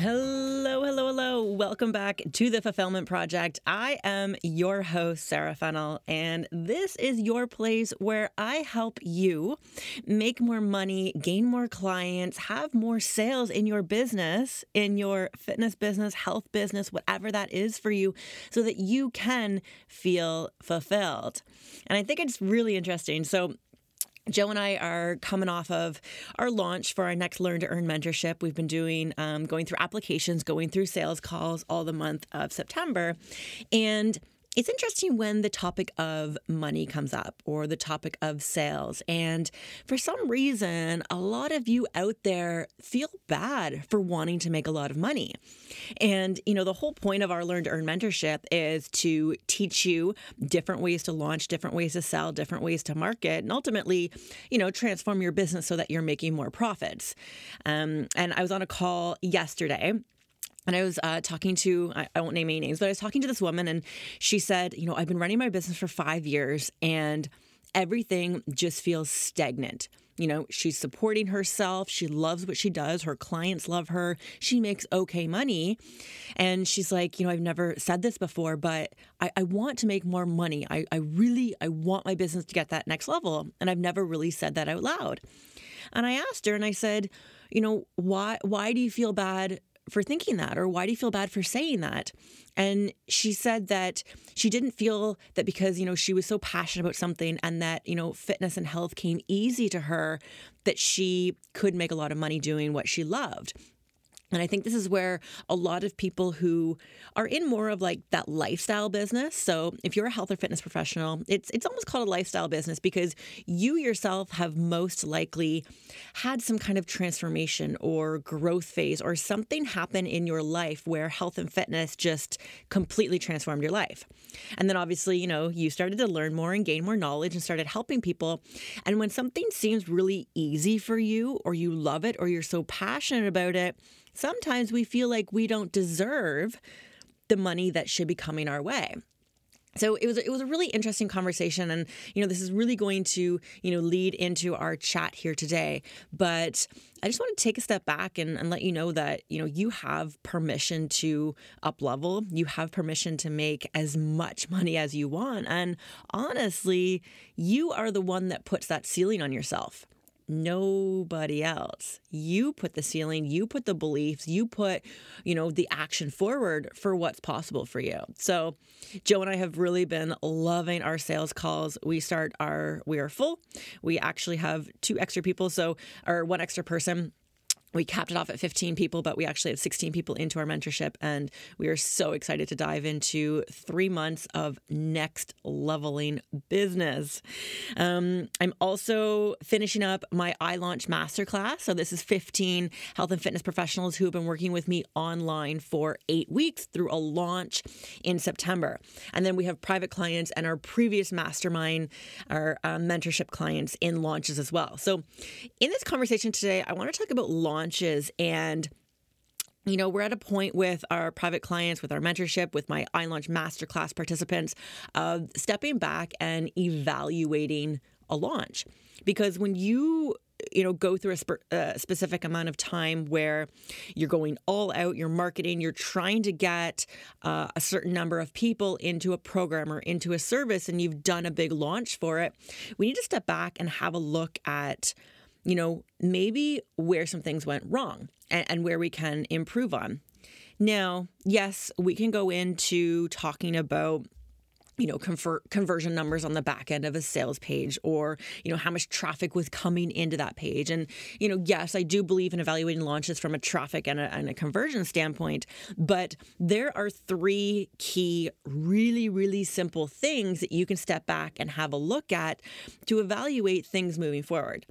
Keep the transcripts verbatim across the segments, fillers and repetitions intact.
Hello, hello, hello. Welcome back to The Fulfillment Project. I am your host, Sarah Fennell, and this is your place where I help you make more money, gain more clients, have more sales in your business, in your fitness business, health business, whatever that is for you, so that you can feel fulfilled. And I think it's really interesting. So Joe and I are coming off of our launch for our next Learn to Earn mentorship. We've been doing, um, going through applications, going through sales calls all the month of September. And it's interesting when the topic of money comes up or the topic of sales. And for some reason, a lot of you out there feel bad for wanting to make a lot of money. And, you know, the whole point of our Learn to Earn mentorship is to teach you different ways to launch, different ways to sell, different ways to market, and ultimately, you know, transform your business so that you're making more profits. Um, and I was on a call yesterday. And I was uh, talking to, I, I won't name any names, but I was talking to this woman and she said, you know, I've been running my business for five years and everything just feels stagnant. You know, she's supporting herself. She loves what she does. Her clients love her. She makes okay money. And she's like, you know, I've never said this before, but I, I want to make more money. I, I really, I want my business to get that next level. And I've never really said that out loud. And I asked her and I said, you know, why, why do you feel bad for thinking that, or why do you feel bad for saying that? And she said that she didn't feel that because, you know, she was so passionate about something and that, you know, fitness and health came easy to her, that she could make a lot of money doing what she loved. And I think this is where a lot of people who are in more of like that lifestyle business. So if you're a health or fitness professional, it's it's almost called a lifestyle business because you yourself have most likely had some kind of transformation or growth phase or something happen in your life where health and fitness just completely transformed your life. And then obviously, you know, you started to learn more and gain more knowledge and started helping people. And when something seems really easy for you, or you love it, or you're so passionate about it, sometimes we feel like we don't deserve the money that should be coming our way. So it was it was a really interesting conversation. And, you know, this is really going to, you know, lead into our chat here today. But I just want to take a step back and, and let you know that, you know, you have permission to up level. You have permission to make as much money as you want. And honestly, you are the one that puts that ceiling on yourself. Nobody else. You put the ceiling, you put the beliefs, you put, you know, the action forward for what's possible for you. So Joe and I have really been loving our sales calls. We start our, we are full. We actually have two extra people. So, or one extra person. We capped it off at fifteen people, but we actually have sixteen people into our mentorship. And we are so excited to dive into three months of next leveling business. Um, I'm also finishing up my iLaunch Masterclass. So this is fifteen health and fitness professionals who have been working with me online for eight weeks through a launch in September. And then we have private clients and our previous mastermind, our uh, mentorship clients in launches as well. So in this conversation today, I want to talk about launch. Launches and, you know, we're at a point with our private clients, with our mentorship, with my iLaunch Masterclass participants, of uh, stepping back and evaluating a launch. Because when you, you know, go through a sp- uh, specific amount of time where you're going all out, you're marketing, you're trying to get uh, a certain number of people into a program or into a service, and you've done a big launch for it, we need to step back and have a look at, you know, maybe where some things went wrong and, and where we can improve on. Now, yes, we can go into talking about, you know, conver- conversion numbers on the back end of a sales page, or, you know, how much traffic was coming into that page. And, you know, yes, I do believe in evaluating launches from a traffic and a, and a conversion standpoint, but there are three key, really, really simple things that you can step back and have a look at to evaluate things moving forward.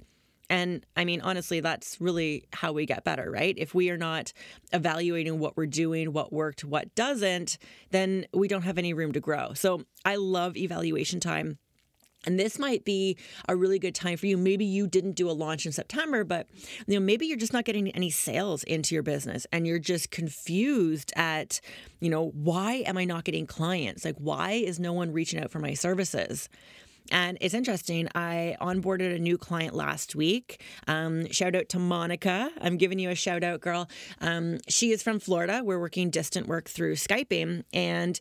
And I mean, honestly, that's really how we get better, right? If we are not evaluating what we're doing, what worked, what doesn't, then we don't have any room to grow. So I love evaluation time. And this might be a really good time for you. Maybe you didn't do a launch in September, but you know, maybe you're just not getting any sales into your business and you're just confused at, you know, why am I not getting clients? Like, why is no one reaching out for my services? And it's interesting. I onboarded a new client last week. Um, shout out to Monica. I'm giving you a shout out, girl. Um, she is from Florida. We're working distant work through Skyping. And,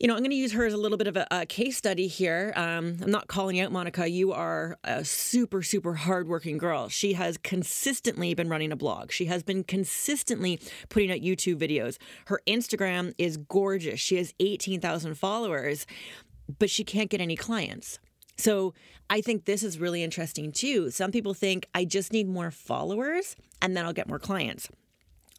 you know, I'm going to use her as a little bit of a, a case study here. Um, I'm not calling out Monica. You are a super, super hardworking girl. She has consistently been running a blog. She has been consistently putting out YouTube videos. Her Instagram is gorgeous. She has eighteen thousand followers. But she can't get any clients. So I think this is really interesting too. Some people think I just need more followers and then I'll get more clients.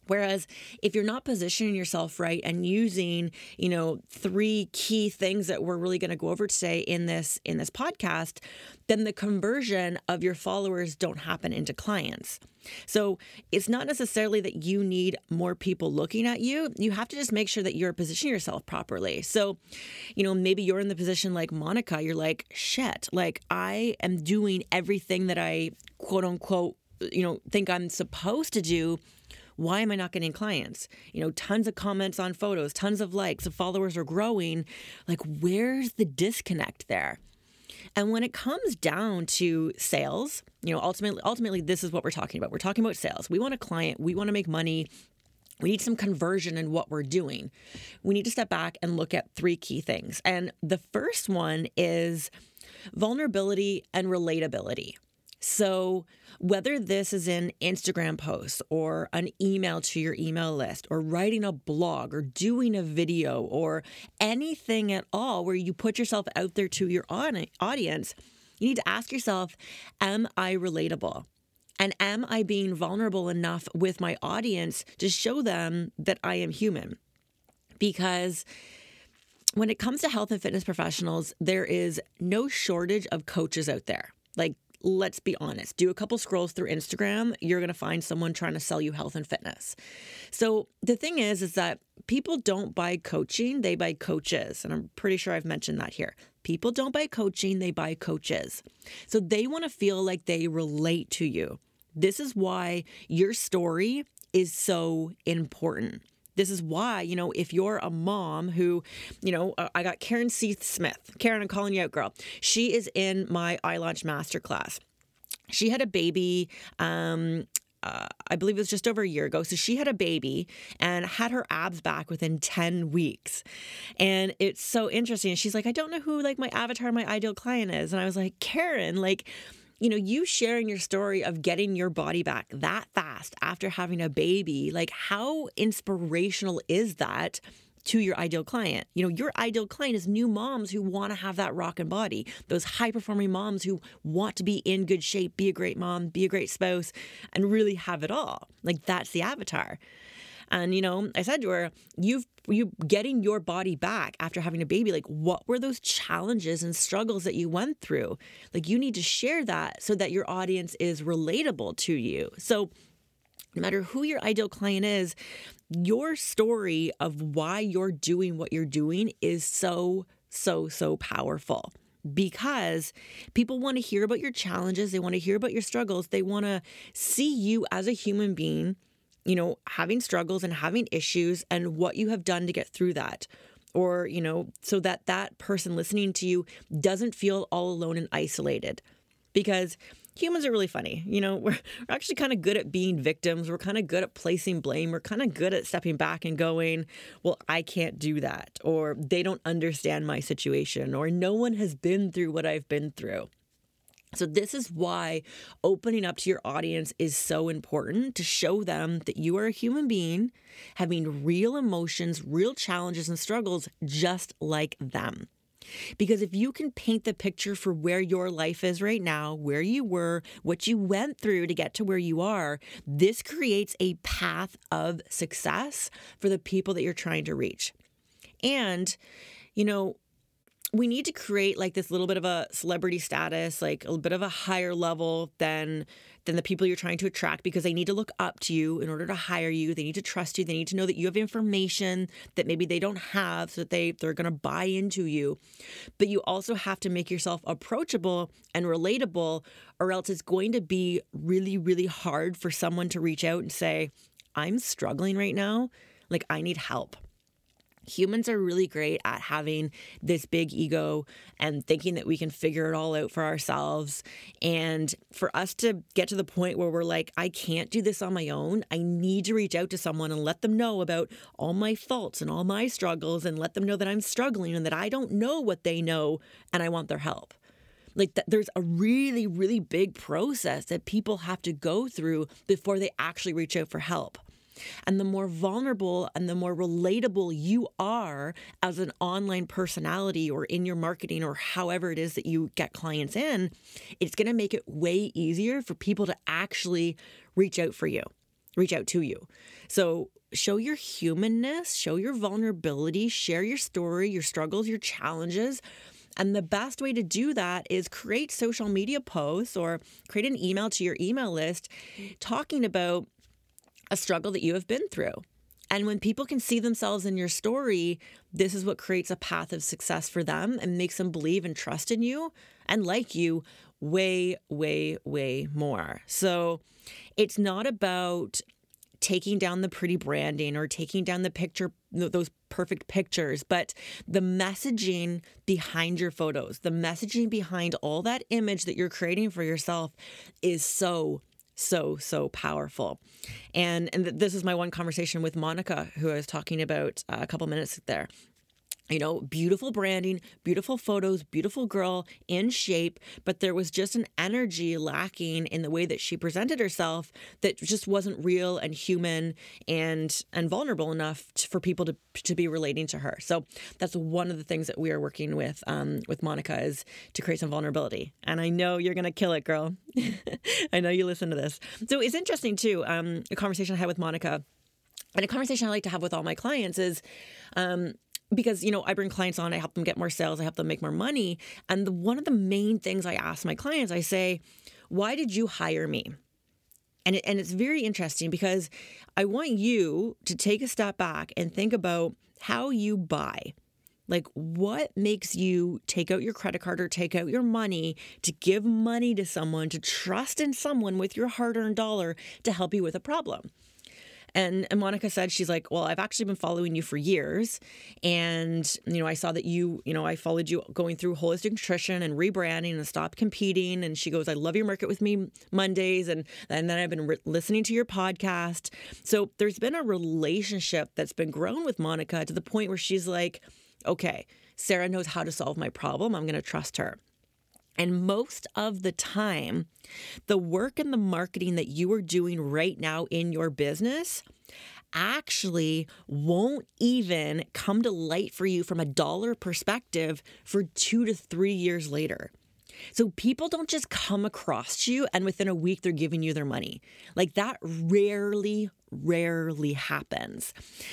Whereas if you're not positioning yourself right and using, you know, three key things that we're really going to go over today in this in this podcast, then the conversion of your followers don't happen into clients. So it's not necessarily that you need more people looking at you. You have to just make sure that you're positioning yourself properly. So, you know, maybe you're in the position like Monica, you're like, shit, like I am doing everything that I quote unquote, you know, think I'm supposed to do. Why am I not getting clients? You know, tons of comments on photos, tons of likes, the followers are growing. Like, where's the disconnect there? And when it comes down to sales, you know, ultimately, ultimately, this is what we're talking about. We're talking about sales. We want a client. We want to make money. We need some conversion in what we're doing. We need to step back and look at three key things. And the first one is vulnerability and relatability. So whether this is an Instagram post or an email to your email list or writing a blog or doing a video or anything at all where you put yourself out there to your audience, you need to ask yourself, am I relatable? And am I being vulnerable enough with my audience to show them that I am human? Because when it comes to health and fitness professionals, there is no shortage of coaches out there. Like, let's be honest, do a couple scrolls through Instagram, you're going to find someone trying to sell you health and fitness. So the thing is, is that people don't buy coaching, they buy coaches. And I'm pretty sure I've mentioned that here. People don't buy coaching, they buy coaches. So they want to feel like they relate to you. This is why your story is so important. This is why, you know, if you're a mom who, you know, I got Karen Seath-Smith. Karen, I'm calling you out, girl. She is in my iLaunch Masterclass. She had a baby, um, uh, I believe it was just over a year ago. So she had a baby and had her abs back within ten weeks. And it's so interesting. She's like, I don't know who like my avatar, my ideal client is. And I was like, Karen, like, you know, you sharing your story of getting your body back that fast after having a baby, like how inspirational is that to your ideal client? You know, your ideal client is new moms who want to have that rockin' body, those high-performing moms who want to be in good shape, be a great mom, be a great spouse, and really have it all. Like that's the avatar. And, you know, I said to her, you've, you getting your body back after having a baby, like what were those challenges and struggles that you went through? Like you need to share that so that your audience is relatable to you. So no matter who your ideal client is, your story of why you're doing what you're doing is so, so, so powerful. Because people want to hear about your challenges. They want to hear about your struggles. They want to see you as a human being, you know, having struggles and having issues and what you have done to get through that. Or, you know, so that that person listening to you doesn't feel all alone and isolated. Because humans are really funny. You know, we're, we're actually kind of good at being victims. We're kind of good at placing blame. We're kind of good at stepping back and going, well, I can't do that. Or they don't understand my situation. Or no one has been through what I've been through. So this is why opening up to your audience is so important, to show them that you are a human being having real emotions, real challenges and struggles just like them. Because if you can paint the picture for where your life is right now, where you were, what you went through to get to where you are, this creates a path of success for the people that you're trying to reach. And, you know, we need to create like this little bit of a celebrity status, like a little bit of a higher level than than the people you're trying to attract, because they need to look up to you in order to hire you. They need to trust you. They need to know that you have information that maybe they don't have, so that they, they're going to buy into you. But you also have to make yourself approachable and relatable, or else it's going to be really, really hard for someone to reach out and say, I'm struggling right now. Like, I need help. Humans are really great at having this big ego and thinking that we can figure it all out for ourselves. And for us to get to the point where we're like, I can't do this on my own, I need to reach out to someone and let them know about all my faults and all my struggles, and let them know that I'm struggling and that I don't know what they know and I want their help. Like, that, there's a really, really big process that people have to go through before they actually reach out for help. And the more vulnerable and the more relatable you are as an online personality, or in your marketing, or however it is that you get clients in, it's going to make it way easier for people to actually reach out for you, reach out to you. So show your humanness, show your vulnerability, share your story, your struggles, your challenges. And the best way to do that is create social media posts or create an email to your email list talking about a struggle that you have been through. And when people can see themselves in your story, this is what creates a path of success for them and makes them believe and trust in you and like you way, way, way more. So it's not about taking down the pretty branding or taking down the picture, those perfect pictures, but the messaging behind your photos, the messaging behind all that image that you're creating for yourself is so So, so powerful. And and this is my one conversation with Monica, who I was talking about a couple minutes there. You know, beautiful branding, beautiful photos, beautiful girl in shape, but there was just an energy lacking in the way that she presented herself that just wasn't real and human and and vulnerable enough to, for people to to be relating to her. So that's one of the things that we are working with um, with Monica, is to create some vulnerability. And I know you're gonna kill it, girl. I know you listen to this. So it's interesting too. Um, a conversation I had with Monica, and a conversation I like to have with all my clients is. Um, Because, you know, I bring clients on, I help them get more sales, I help them make more money. And the, one of the main things I ask my clients, I say, why did you hire me? And it, and it's very interesting, because I want you to take a step back and think about how you buy. Like, what makes you take out your credit card or take out your money to give money to someone, to trust in someone with your hard-earned dollar to help you with a problem? And Monica said, she's like, well, I've actually been following you for years. And, you know, I saw that you, you know, I followed you going through holistic nutrition and rebranding and stop competing. And she goes, I love your Market With Me Mondays. And, and then I've been re- listening to your podcast. So there's been a relationship that's been grown with Monica to the point where she's like, okay, Sarah knows how to solve my problem. I'm going to trust her. And most of the time, the work and the marketing that you are doing right now in your business actually won't even come to light for you from a dollar perspective for two to three years later. So people don't just come across you and within a week they're giving you their money. Like, that rarely, rarely happens.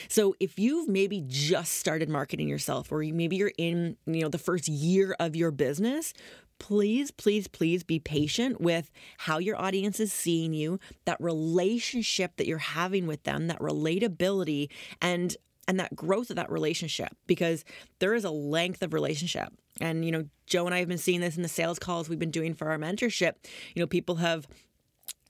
So if you've maybe just started marketing yourself, or maybe you're in, you know, the first year of your business, please, please, please be patient with how your audience is seeing you, that relationship that you're having with them, that relatability and and that growth of that relationship, because there is a length of relationship. And, you know, Joe and I have been seeing this in the sales calls we've been doing for our mentorship. You know, people have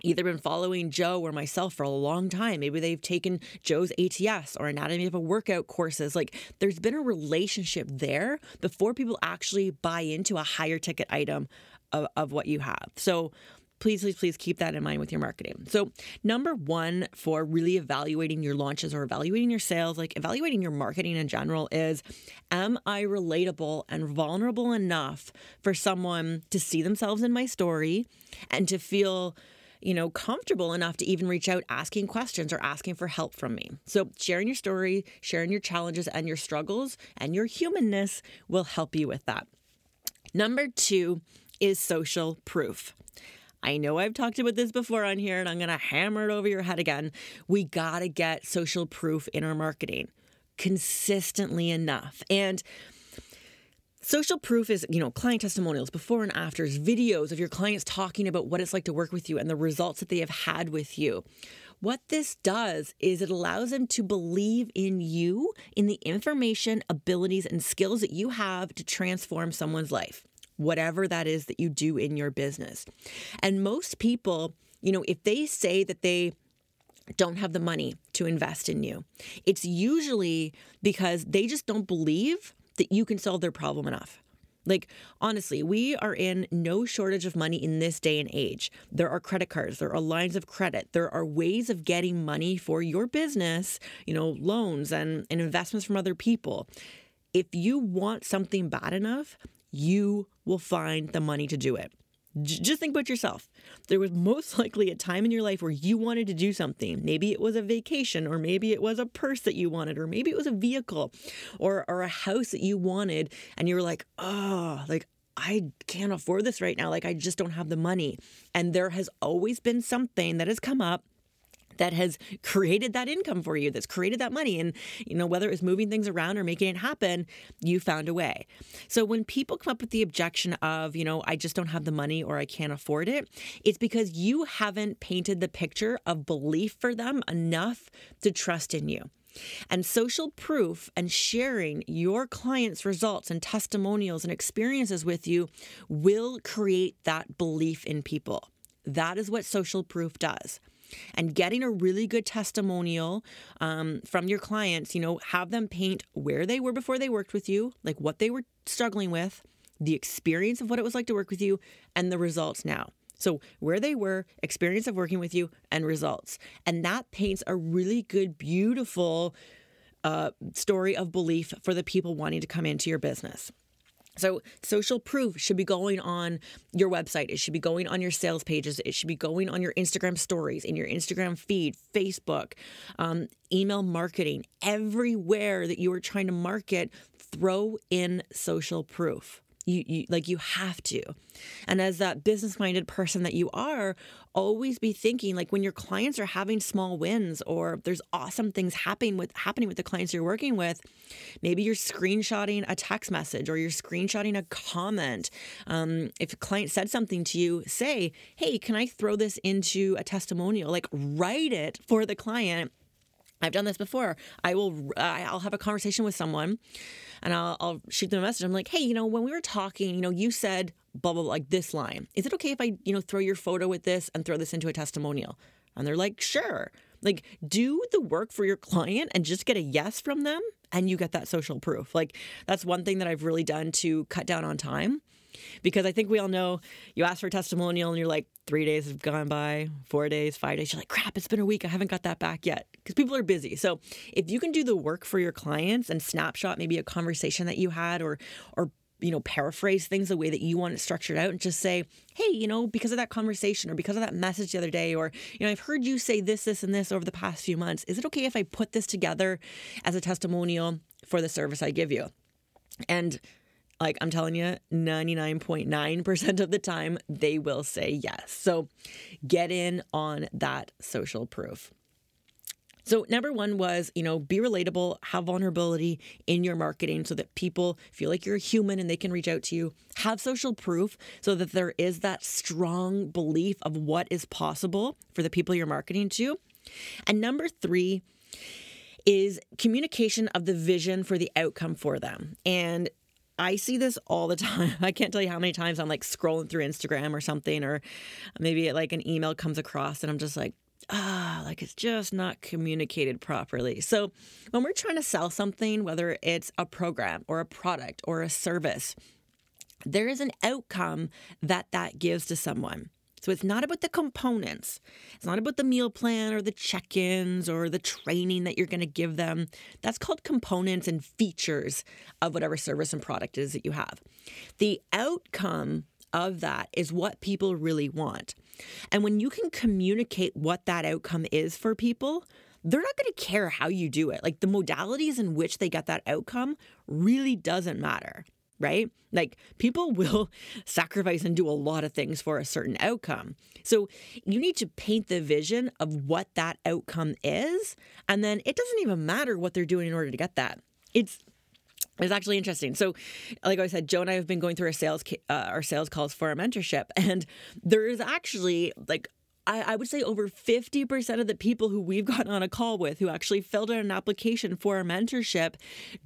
either been following Joe or myself for a long time. Maybe they've taken Joe's A T S or Anatomy of a Workout courses. Like, there's been a relationship there before people actually buy into a higher ticket item of, of what you have. So please, please, please keep that in mind with your marketing. So number one for really evaluating your launches or evaluating your sales, like evaluating your marketing in general, is, am I relatable and vulnerable enough for someone to see themselves in my story and to feel, you know, comfortable enough to even reach out asking questions or asking for help from me? So sharing your story, sharing your challenges and your struggles and your humanness will help you with that. Number two is social proof. I know I've talked about this before on here, and I'm going to hammer it over your head again. We got to get social proof in our marketing consistently enough. And Social proof is, you know, client testimonials, before and afters, videos of your clients talking about what it's like to work with you and the results that they have had with you. What this does is it allows them to believe in you, in the information, abilities, and skills that you have to transform someone's life, whatever that is that you do in your business. And most people, you know, if they say that they don't have the money to invest in you, it's usually because they just don't believe that you can solve their problem enough. Like, honestly, we are in no shortage of money in this day and age. There are credit cards, there are lines of credit, there are ways of getting money for your business, you know, loans and, and investments from other people. If you want something bad enough, you will find the money to do it. Just think about yourself. There was most likely a time in your life where you wanted to do something. Maybe it was a vacation, or maybe it was a purse that you wanted, or maybe it was a vehicle or, or a house that you wanted. And you were like, oh, like, I can't afford this right now. Like, I just don't have the money. And there has always been something that has come up that has created that income for you, that's created that money. And, you know, whether it was moving things around or making it happen, you found a way. So when people come up with the objection of, you know, I just don't have the money or I can't afford it, it's because you haven't painted the picture of belief for them enough to trust in you. And social proof and sharing your clients' results and testimonials and experiences with you will create that belief in people. That is what social proof does. And getting a really good testimonial um, from your clients, you know, have them paint where they were before they worked with you, like what they were struggling with, the experience of what it was like to work with you, and the results now. So where they were, experience of working with you, and results. And that paints a really good, beautiful uh, story of belief for the people wanting to come into your business. So social proof should be going on your website. It should be going on your sales pages. It should be going on your Instagram stories, in your Instagram feed, Facebook, um, email marketing. Everywhere that you are trying to market, throw in social proof. You, you like you have to. And as that business-minded person that you are, always be thinking, like, when your clients are having small wins or there's awesome things happening with happening with the clients you're working with, maybe you're screenshotting a text message or you're screenshotting a comment. Um, if a client said something to you, say, hey, can I throw this into a testimonial? Like, write it for the client. I've done this before. I will, uh, I'll have a conversation with someone and I'll, I'll shoot them a message. I'm like, hey, you know, when we were talking, you know, you said blah, blah, blah, like this line, is it okay if I, you know, throw your photo with this and throw this into a testimonial? And they're like, sure. Like, do the work for your client and just get a yes from them, and you get that social proof. Like, that's one thing that I've really done to cut down on time. Because I think we all know, you ask for a testimonial and you're like, three days have gone by, four days, five days. You're like, crap, it's been a week. I haven't got that back yet, because people are busy. So if you can do the work for your clients and snapshot maybe a conversation that you had, or, or you know, paraphrase things the way that you want it structured out, and just say, hey, you know, because of that conversation or because of that message the other day, or, you know, I've heard you say this, this, and this over the past few months. Is it okay if I put this together as a testimonial for the service I give you? And like, I'm telling you, ninety-nine point nine percent of the time, they will say yes. So get in on that social proof. So number one was, you know, be relatable, have vulnerability in your marketing so that people feel like you're a human and they can reach out to you. Have social proof so that there is that strong belief of what is possible for the people you're marketing to. And number three is communication of the vision for the outcome for them. And I see this all the time. I can't tell you how many times I'm like scrolling through Instagram or something, or maybe like an email comes across and I'm just like, ah, like it's just not communicated properly. So when we're trying to sell something, whether it's a program or a product or a service, there is an outcome that that gives to someone. So it's not about the components. It's not about the meal plan or the check-ins or the training that you're going to give them. That's called components and features of whatever service and product it is that you have. The outcome of that is what people really want. And when you can communicate what that outcome is for people, they're not going to care how you do it. Like, the modalities in which they get that outcome really doesn't matter. Right? Like, people will sacrifice and do a lot of things for a certain outcome. So you need to paint the vision of what that outcome is. And then it doesn't even matter what they're doing in order to get that. It's It's actually interesting. So, like I said, Joe and I have been going through our sales uh, our sales calls for our mentorship, and there is actually like I, I would say over fifty percent of the people who we've gotten on a call with who actually filled out an application for our mentorship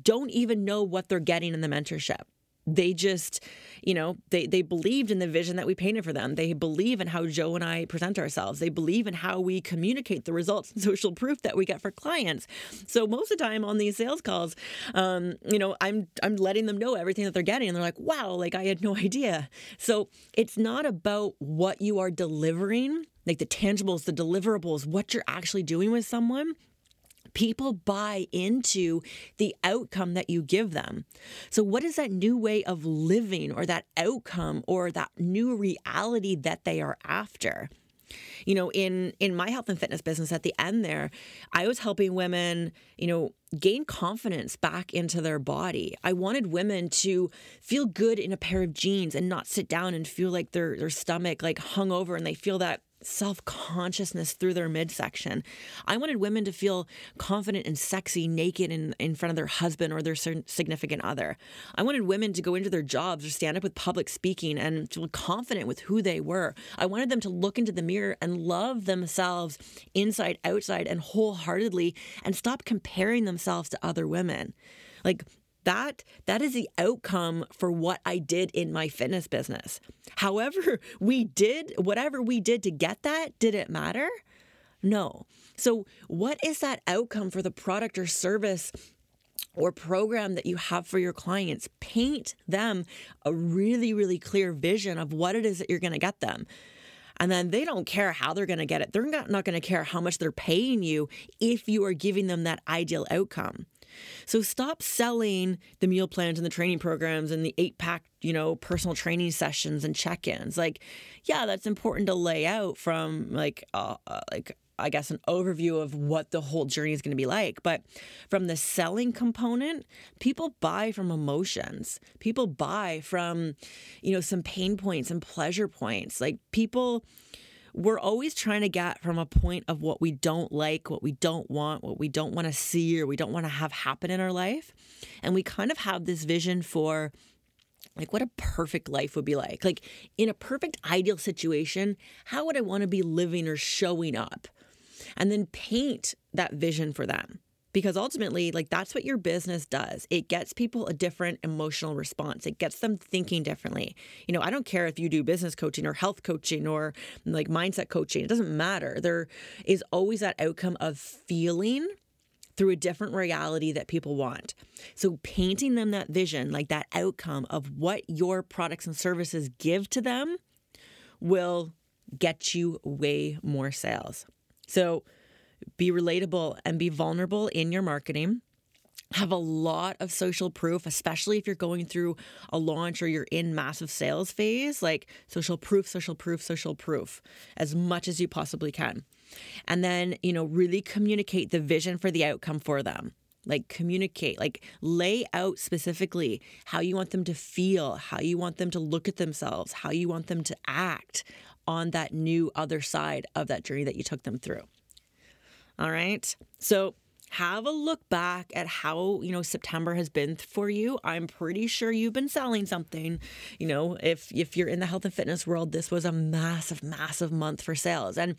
don't even know what they're getting in the mentorship. They just, you know, they, they believed in the vision that we painted for them. They believe in how Joe and I present ourselves. They believe in how we communicate the results and social proof that we get for clients. So most of the time on these sales calls, um, you know, I'm I'm letting them know everything that they're getting. And they're like, wow, like I had no idea. So it's not about what you are delivering, like the tangibles, the deliverables, what you're actually doing with someone. People buy into the outcome that you give them. So what is that new way of living or that outcome or that new reality that they are after? You know, in, in my health and fitness business at the end there, I was helping women, you know, gain confidence back into their body. I wanted women to feel good in a pair of jeans and not sit down and feel like their, their stomach like hung over and they feel that self-consciousness through their midsection. I wanted women to feel confident and sexy naked in, in front of their husband or their significant other. I wanted women to go into their jobs or stand up with public speaking and feel confident with who they were. I wanted them to look into the mirror and love themselves inside, outside, and wholeheartedly and stop comparing themselves to other women. Like, That that is the outcome for what I did in my fitness business. However we did, whatever we did to get that, did it matter? No. So what is that outcome for the product or service or program that you have for your clients? Paint them a really, really clear vision of what it is that you're going to get them. And then they don't care how they're going to get it. They're not, not going to care how much they're paying you if you are giving them that ideal outcome. So stop selling the meal plans and the training programs and the eight-pack, you know, personal training sessions and check-ins. Like, yeah, that's important to lay out from like, uh, like I guess, an overview of what the whole journey is going to be like. But from the selling component, people buy from emotions. People buy from, you know, some pain points and pleasure points. Like people... We're always trying to get from a point of what we don't like, what we don't want, what we don't want to see, or we don't want to have happen in our life. And we kind of have this vision for like what a perfect life would be like. Like in a perfect ideal situation, how would I want to be living or showing up? And then paint that vision for them. Because ultimately, like that's what your business does. It gets people a different emotional response. It gets them thinking differently. You know, I don't care if you do business coaching or health coaching or like mindset coaching. It doesn't matter. There is always that outcome of feeling through a different reality that people want. So painting them that vision, like that outcome of what your products and services give to them will get you way more sales. So be relatable and be vulnerable in your marketing. Have a lot of social proof, especially if you're going through a launch or you're in massive sales phase, like social proof, social proof, social proof, as much as you possibly can. And then, you know, really communicate the vision for the outcome for them. Like communicate, like lay out specifically how you want them to feel, how you want them to look at themselves, how you want them to act on that new other side of that journey that you took them through. All right. So have a look back at how, you know, September has been for you. I'm pretty sure you've been selling something. You know, if if you're in the health and fitness world, this was a massive, massive month for sales. And,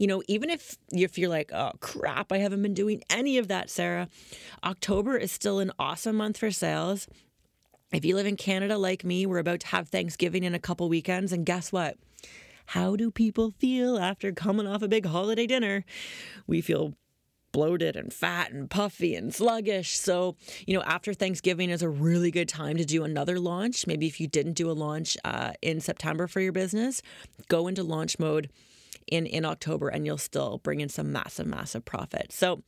you know, even if, if you're like, oh, crap, I haven't been doing any of that, Sarah, October is still an awesome month for sales. If you live in Canada like me, we're about to have Thanksgiving in a couple weekends. And guess what? How do people feel after coming off a big holiday dinner? We feel bloated and fat and puffy and sluggish. So, you know, after Thanksgiving is a really good time to do another launch. Maybe if you didn't do a launch uh, in September for your business, go into launch mode in, in October and you'll still bring in some massive, massive profit. So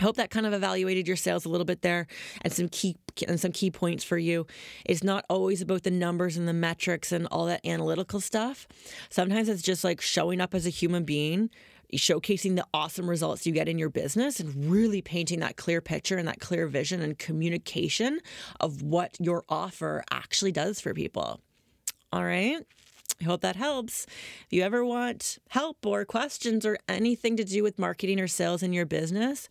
I hope that kind of evaluated your sales a little bit there and some key and some key points for you. It's not always about the numbers and the metrics and all that analytical stuff. Sometimes it's just like showing up as a human being, showcasing the awesome results you get in your business and really painting that clear picture and that clear vision and communication of what your offer actually does for people. All right. I hope that helps. If you ever want help or questions or anything to do with marketing or sales in your business,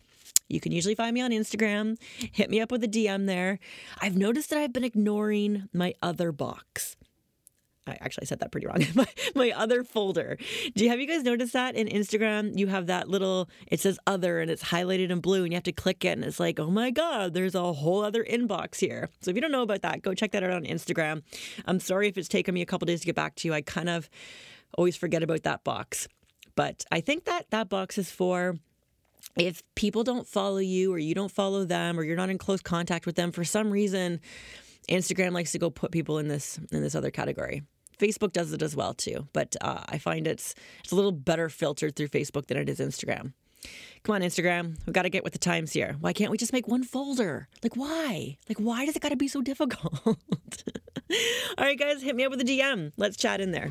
You can usually find me on Instagram. Hit me up with a D M there. I've noticed that I've been ignoring my other box. I actually said that pretty wrong. my, my other folder. Do you have you guys noticed that in Instagram? You have that little, it says other and it's highlighted in blue and you have to click it and it's like, oh my God, there's a whole other inbox here. So if you don't know about that, go check that out on Instagram. I'm sorry if it's taken me a couple days to get back to you. I kind of always forget about that box. But I think that that box is for if people don't follow you or you don't follow them or you're not in close contact with them for some reason. Instagram likes to go put people in this in this other category. Facebook does it as well too, but uh, I find it's it's a little better filtered through Facebook than it is Instagram. Come on, Instagram, we've got to get with the times here. Why can't we just make one folder? Like why? Like why does it got to be so difficult? All right, guys, hit me up with a D M. Let's chat in there.